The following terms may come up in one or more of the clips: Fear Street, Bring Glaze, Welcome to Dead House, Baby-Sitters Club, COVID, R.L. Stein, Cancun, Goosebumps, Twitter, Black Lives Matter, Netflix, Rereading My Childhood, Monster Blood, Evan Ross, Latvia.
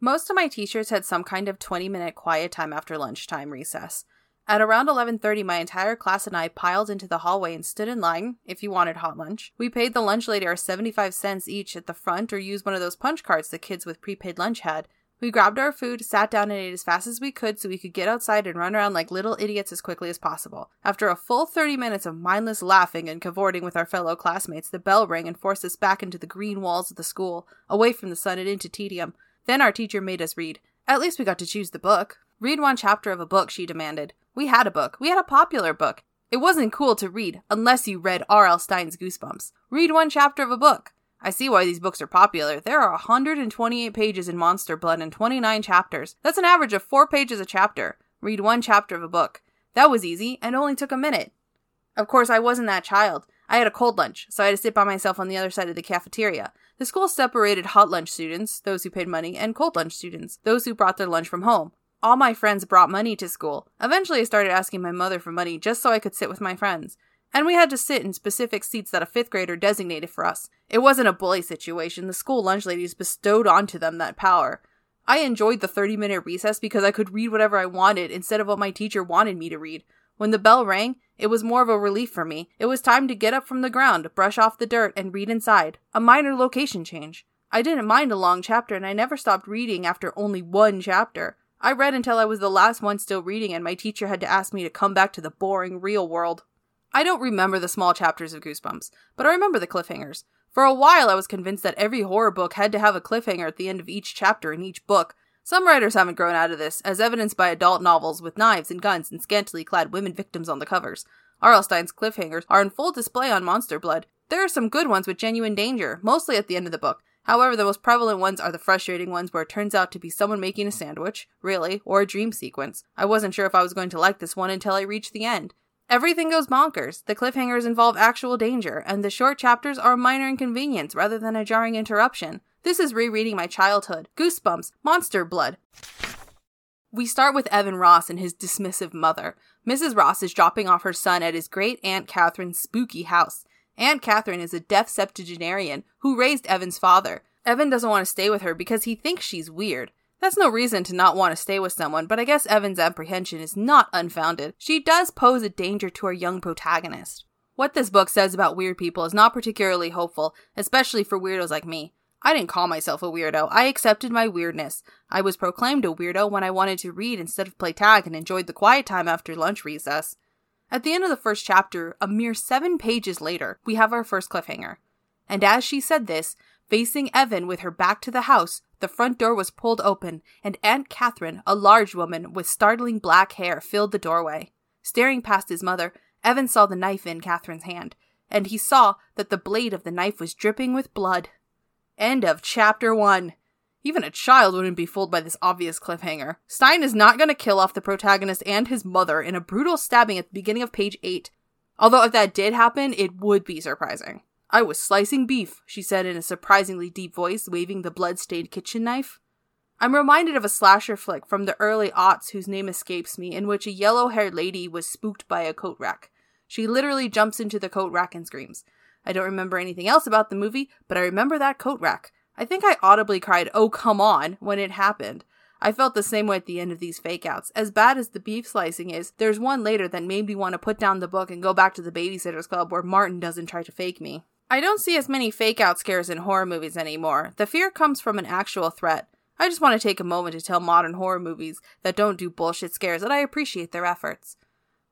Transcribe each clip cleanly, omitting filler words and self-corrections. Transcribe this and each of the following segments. Most of my teachers had some kind of 20-minute quiet time after lunchtime recess. At around 11:30, my entire class and I piled into the hallway and stood in line if you wanted hot lunch. We paid the lunch lady our 75 cents each at the front or used one of those punch cards the kids with prepaid lunch had. We grabbed our food, sat down, and ate as fast as we could so we could get outside and run around like little idiots as quickly as possible. After a full 30 minutes of mindless laughing and cavorting with our fellow classmates, the bell rang and forced us back into the green walls of the school, away from the sun and into tedium. Then our teacher made us read. At least we got to choose the book. Read one chapter of a book, she demanded. We had a book. We had a popular book. It wasn't cool to read, unless you read R.L. Stein's Goosebumps. Read one chapter of a book. I see why these books are popular. There are 128 pages in Monster Blood and 29 chapters. That's an average of 4 pages a chapter. Read one chapter of a book. That was easy, and only took a minute. Of course, I wasn't that child. I had a cold lunch, so I had to sit by myself on the other side of the cafeteria. The school separated hot lunch students, those who paid money, and cold lunch students, those who brought their lunch from home. All my friends brought money to school. Eventually, I started asking my mother for money just so I could sit with my friends. And we had to sit in specific seats that a 5th grader designated for us. It wasn't a bully situation. The school lunch ladies bestowed onto them that power. I enjoyed the 30-minute recess because I could read whatever I wanted instead of what my teacher wanted me to read. When the bell rang, it was more of a relief for me. It was time to get up from the ground, brush off the dirt, and read inside. A minor location change. I didn't mind a long chapter, and I never stopped reading after only one chapter. I read until I was the last one still reading, and my teacher had to ask me to come back to the boring real world. I don't remember the small chapters of Goosebumps, but I remember the cliffhangers. For a while, I was convinced that every horror book had to have a cliffhanger at the end of each chapter in each book. Some writers haven't grown out of this, as evidenced by adult novels with knives and guns and scantily clad women victims on the covers. R.L. Stein's cliffhangers are in full display on Monster Blood. There are some good ones with genuine danger, mostly at the end of the book. However, the most prevalent ones are the frustrating ones where it turns out to be someone making a sandwich, really, or a dream sequence. I wasn't sure if I was going to like this one until I reached the end. Everything goes bonkers. The cliffhangers involve actual danger, and the short chapters are a minor inconvenience rather than a jarring interruption. This is Rereading My Childhood, Goosebumps, Monster Blood. We start with Evan Ross and his dismissive mother. Mrs. Ross is dropping off her son at his great Aunt Catherine's spooky house. Aunt Catherine is a deaf septuagenarian who raised Evan's father. Evan doesn't want to stay with her because he thinks she's weird. That's no reason to not want to stay with someone, but I guess Evan's apprehension is not unfounded. She does pose a danger to our young protagonist. What this book says about weird people is not particularly hopeful, especially for weirdos like me. I didn't call myself a weirdo. I accepted my weirdness. I was proclaimed a weirdo when I wanted to read instead of play tag and enjoyed the quiet time after lunch recess. At the end of the first chapter, a mere 7 pages later, we have our first cliffhanger. And as she said this, facing Evan with her back to the house, the front door was pulled open, and Aunt Catherine, a large woman with startling black hair, filled the doorway. Staring past his mother, Evan saw the knife in Catherine's hand, and he saw that the blade of the knife was dripping with blood. End of chapter 1. Even a child wouldn't be fooled by this obvious cliffhanger. Stein is not going to kill off the protagonist and his mother in a brutal stabbing at the beginning of page 8. Although if that did happen, it would be surprising. "I was slicing beef," she said in a surprisingly deep voice, waving the blood-stained kitchen knife. I'm reminded of a slasher flick from the early aughts whose name escapes me, in which a yellow-haired lady was spooked by a coat rack. She literally jumps into the coat rack and screams. I don't remember anything else about the movie, but I remember that coat rack. I think I audibly cried, "Oh, come on," when it happened. I felt the same way at the end of these fake-outs. As bad as the beef slicing is, there's one later that made me want to put down the book and go back to the Baby-Sitters Club where Martin doesn't try to fake me. I don't see as many fake-out scares in horror movies anymore. The fear comes from an actual threat. I just want to take a moment to tell modern horror movies that don't do bullshit scares that I appreciate their efforts.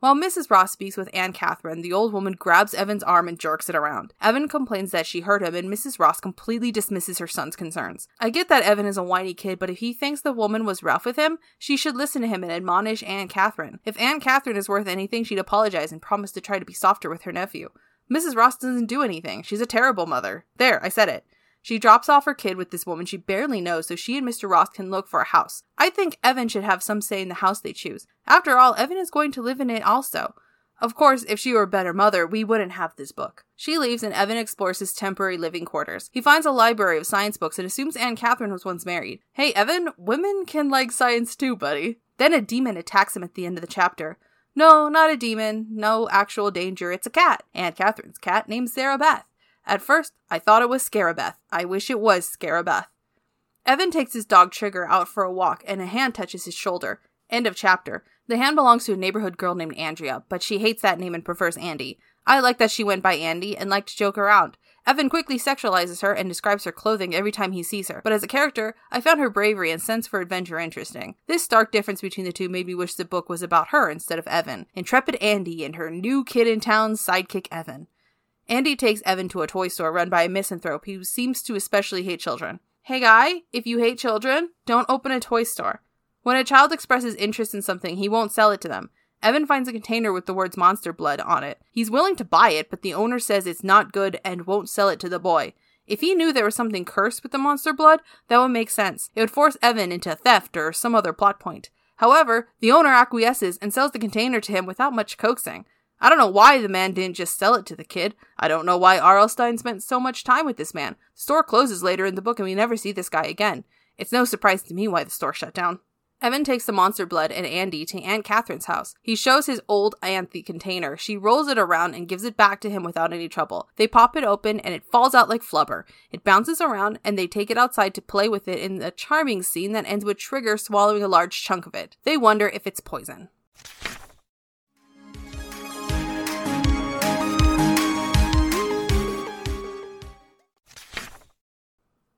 While Mrs. Ross speaks with Aunt Catherine, the old woman grabs Evan's arm and jerks it around. Evan complains that she hurt him, and Mrs. Ross completely dismisses her son's concerns. I get that Evan is a whiny kid, but if he thinks the woman was rough with him, she should listen to him and admonish Aunt Catherine. If Aunt Catherine is worth anything, she'd apologize and promise to try to be softer with her nephew. Mrs. Ross doesn't do anything. She's a terrible mother. There, I said it. She drops off her kid with this woman she barely knows so she and Mr. Ross can look for a house. I think Evan should have some say in the house they choose. After all, Evan is going to live in it also. Of course, if she were a better mother, we wouldn't have this book. She leaves and Evan explores his temporary living quarters. He finds a library of science books and assumes Aunt Catherine was once married. Hey, Evan, women can like science too, buddy. Then a demon attacks him at the end of the chapter. No, not a demon. No actual danger. It's a cat. Aunt Catherine's cat named Sarah Beth. At first, I thought it was Scarabeth. I wish it was Scarabeth. Evan takes his dog Trigger out for a walk, and a hand touches his shoulder. End of chapter. The hand belongs to a neighborhood girl named Andrea, but she hates that name and prefers Andy. I like that she went by Andy and liked to joke around. Evan quickly sexualizes her and describes her clothing every time he sees her, but as a character, I found her bravery and sense for adventure interesting. This stark difference between the two made me wish the book was about her instead of Evan. Intrepid Andy and her new kid in town sidekick Evan. Andy takes Evan to a toy store run by a misanthrope who seems to especially hate children. Hey guy, if you hate children, don't open a toy store. When a child expresses interest in something, he won't sell it to them. Evan finds a container with the words Monster Blood on it. He's willing to buy it, but the owner says it's not good and won't sell it to the boy. If he knew there was something cursed with the Monster Blood, that would make sense. It would force Evan into theft or some other plot point. However, the owner acquiesces and sells the container to him without much coaxing. I don't know why the man didn't just sell it to the kid. I don't know why Arlstein spent so much time with this man. The store closes later in the book and we never see this guy again. It's no surprise to me why the store shut down. Evan takes the Monster Blood and Andy to Aunt Catherine's house. He shows his old aunt the container. She rolls it around and gives it back to him without any trouble. They pop it open and it falls out like flubber. It bounces around and they take it outside to play with it in a charming scene that ends with Trigger swallowing a large chunk of it. They wonder if it's poison.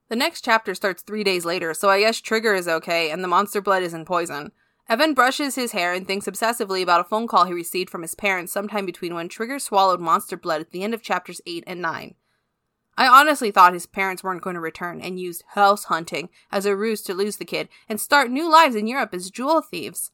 The next chapter starts 3 days later, so I guess Trigger is okay and the Monster Blood isn't poison. Evan brushes his hair and thinks obsessively about a phone call he received from his parents sometime between when Trigger swallowed Monster Blood at the end of chapters 8 and 9. I honestly thought his parents weren't going to return and used house hunting as a ruse to lose the kid and start new lives in Europe as jewel thieves.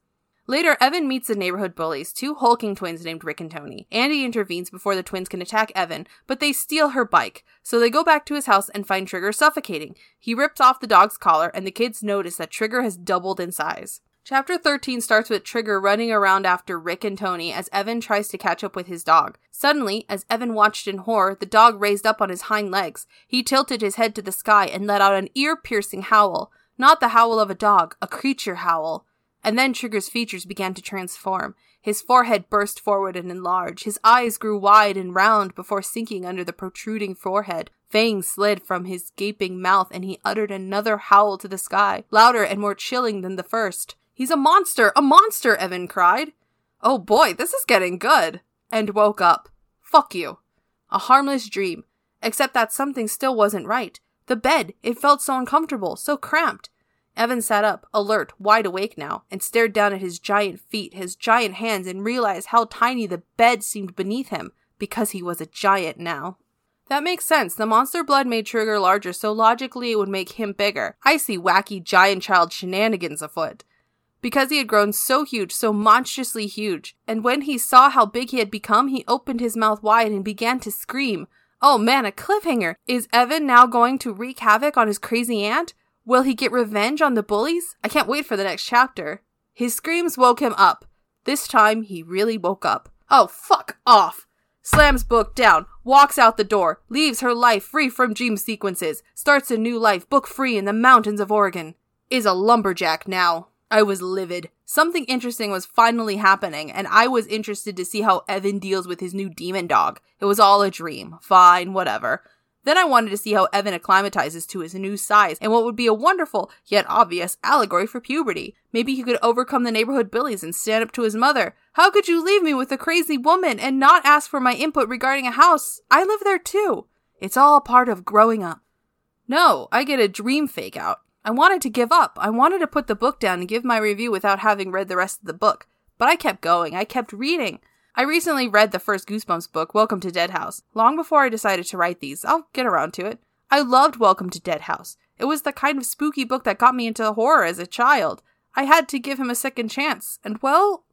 Later, Evan meets the neighborhood bullies, two hulking twins named Rick and Tony. Andy intervenes before the twins can attack Evan, but they steal her bike. So they go back to his house and find Trigger suffocating. He rips off the dog's collar, and the kids notice that Trigger has doubled in size. Chapter 13 starts with Trigger running around after Rick and Tony as Evan tries to catch up with his dog. Suddenly, as Evan watched in horror, the dog raised up on his hind legs. He tilted his head to the sky and let out an ear-piercing howl. Not the howl of a dog, a creature howl. And then Trigger's features began to transform. His forehead burst forward and enlarged. His eyes grew wide and round before sinking under the protruding forehead. Fangs slid from his gaping mouth, and he uttered another howl to the sky, louder and more chilling than the first. "He's a monster! A monster!" Evan cried. "Oh boy, this is getting good!" And woke up. Fuck you. A harmless dream. Except that something still wasn't right. The bed, it felt so uncomfortable, so cramped. Evan sat up, alert, wide awake now, and stared down at his giant feet, his giant hands, and realized how tiny the bed seemed beneath him, because he was a giant now. That makes sense. The Monster Blood made Trigger larger, so logically it would make him bigger. I see wacky giant child shenanigans afoot. Because he had grown so huge, so monstrously huge, and when he saw how big he had become, he opened his mouth wide and began to scream. Oh man, a cliffhanger! Is Evan now going to wreak havoc on his crazy aunt? Will he get revenge on the bullies? I can't wait for the next chapter. His screams woke him up. This time, he really woke up. Oh, fuck off! Slams book down, walks out the door, leaves her life free from dream sequences, starts a new life, book free in the mountains of Oregon. Is a lumberjack now. I was livid. Something interesting was finally happening, and I was interested to see how Evan deals with his new demon dog. It was all a dream. Fine, whatever. Then I wanted to see how Evan acclimatizes to his new size and what would be a wonderful, yet obvious, allegory for puberty. Maybe he could overcome the neighborhood bullies and stand up to his mother. How could you leave me with a crazy woman and not ask for my input regarding a house? I live there too. It's all part of growing up. No, I get a dream fake out. I wanted to give up. I wanted to put the book down and give my review without having read the rest of the book. But I kept going. I kept reading. I recently read the first Goosebumps book, Welcome to Dead House, long before I decided to write these. I'll get around to it. I loved Welcome to Dead House. It was the kind of spooky book that got me into horror as a child. I had to give him a second chance, and well,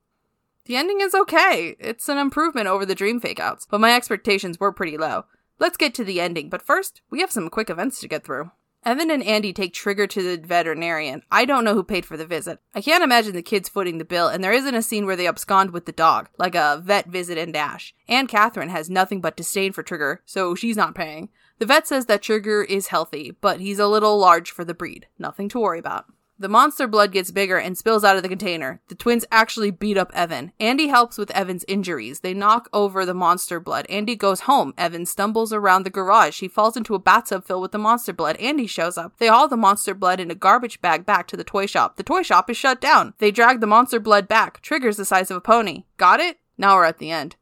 the ending is okay. It's an improvement over the dream fakeouts, but my expectations were pretty low. Let's get to the ending, but first, we have some quick events to get through. Evan and Andy take Trigger to the veterinarian. I don't know who paid for the visit. I can't imagine the kids footing the bill, and there isn't a scene where they abscond with the dog, like a vet visit and dash. Aunt Catherine has nothing but disdain for Trigger, so she's not paying. The vet says that Trigger is healthy, but he's a little large for the breed. Nothing to worry about. The monster blood gets bigger and spills out of the container. The twins actually beat up Evan. Andy helps with Evan's injuries. They knock over the monster blood. Andy goes home. Evan stumbles around the garage. He falls into a bathtub filled with the monster blood. Andy shows up. They haul the monster blood in a garbage bag back to the toy shop. The toy shop is shut down. They drag the monster blood back. Trigger's the size of a pony. Got it? Now we're at the end.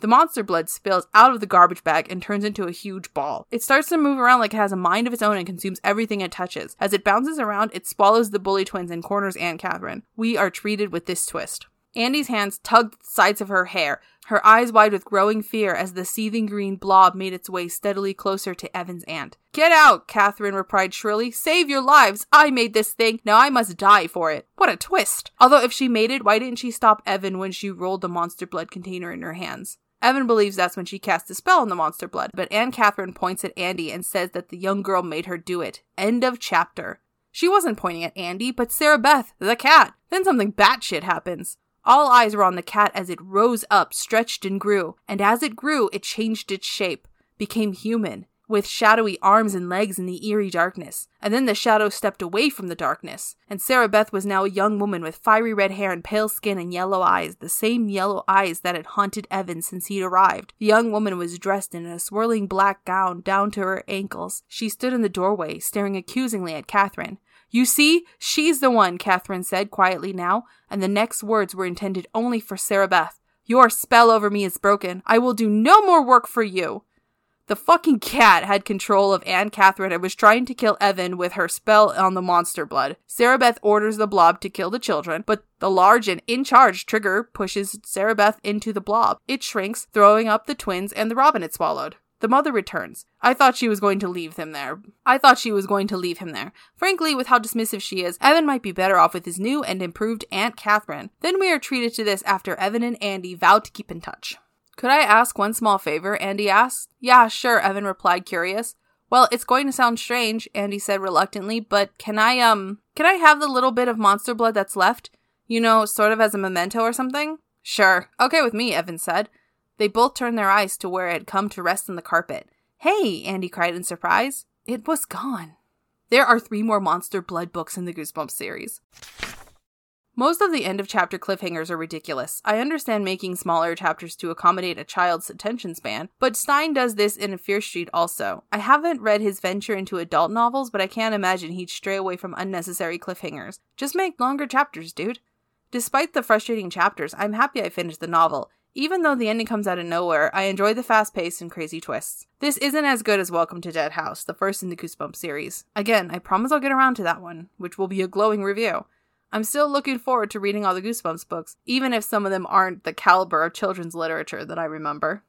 The monster blood spills out of the garbage bag and turns into a huge ball. It starts to move around like it has a mind of its own and consumes everything it touches. As it bounces around, it swallows the bully twins and corners Aunt Catherine. We are treated with this twist. Andy's hands tugged at the sides of her hair, her eyes wide with growing fear as the seething green blob made its way steadily closer to Evan's aunt. "Get out," Catherine replied shrilly. "Save your lives. I made this thing. Now I must die for it." What a twist. Although if she made it, why didn't she stop Evan when she rolled the monster blood container in her hands? Evan believes that's when she cast a spell on the monster blood, but Anne Catherine points at Andy and says that the young girl made her do it. End of chapter. She wasn't pointing at Andy, but Sarah Beth, the cat. Then something batshit happens. All eyes were on the cat as it rose up, stretched and grew. And as it grew, it changed its shape, became human, with shadowy arms and legs in the eerie darkness. And then the shadow stepped away from the darkness. And Sarah Beth was now a young woman with fiery red hair and pale skin and yellow eyes, the same yellow eyes that had haunted Evan since he'd arrived. The young woman was dressed in a swirling black gown down to her ankles. She stood in the doorway, staring accusingly at Catherine. "You see, she's the one," Catherine said quietly now, and the next words were intended only for Sarah Beth. "Your spell over me is broken. I will do no more work for you." The fucking cat had control of Anne Catherine and was trying to kill Evan with her spell on the monster blood. Sarah Beth orders the blob to kill the children, but the large and in-charge Trigger pushes Sarah Beth into the blob. It shrinks, throwing up the twins and the robin it swallowed. The mother returns. I thought she was going to leave him there. Frankly, with how dismissive she is, Evan might be better off with his new and improved Aunt Catherine. Then we are treated to this after Evan and Andy vow to keep in touch. "Could I ask one small favor?" Andy asked. "Yeah, sure," Evan replied, curious. "Well, it's going to sound strange," Andy said reluctantly, "but can I have the little bit of monster blood that's left? You know, sort of as a memento or something?" "Sure. Okay with me," Evan said. They both turned their eyes to where it had come to rest on the carpet. "Hey," Andy cried in surprise. It was gone. There are 3 more monster blood books in the Goosebumps series. Most of the end of chapter cliffhangers are ridiculous. I understand making smaller chapters to accommodate a child's attention span, but Stein does this in Fear Street also. I haven't read his venture into adult novels, but I can't imagine he'd stray away from unnecessary cliffhangers. Just make longer chapters, dude. Despite the frustrating chapters, I'm happy I finished the novel. Even though the ending comes out of nowhere, I enjoy the fast pace and crazy twists. This isn't as good as Welcome to Dead House, the first in the Goosebumps series. Again, I promise I'll get around to that one, which will be a glowing review. I'm still looking forward to reading all the Goosebumps books, even if some of them aren't the caliber of children's literature that I remember.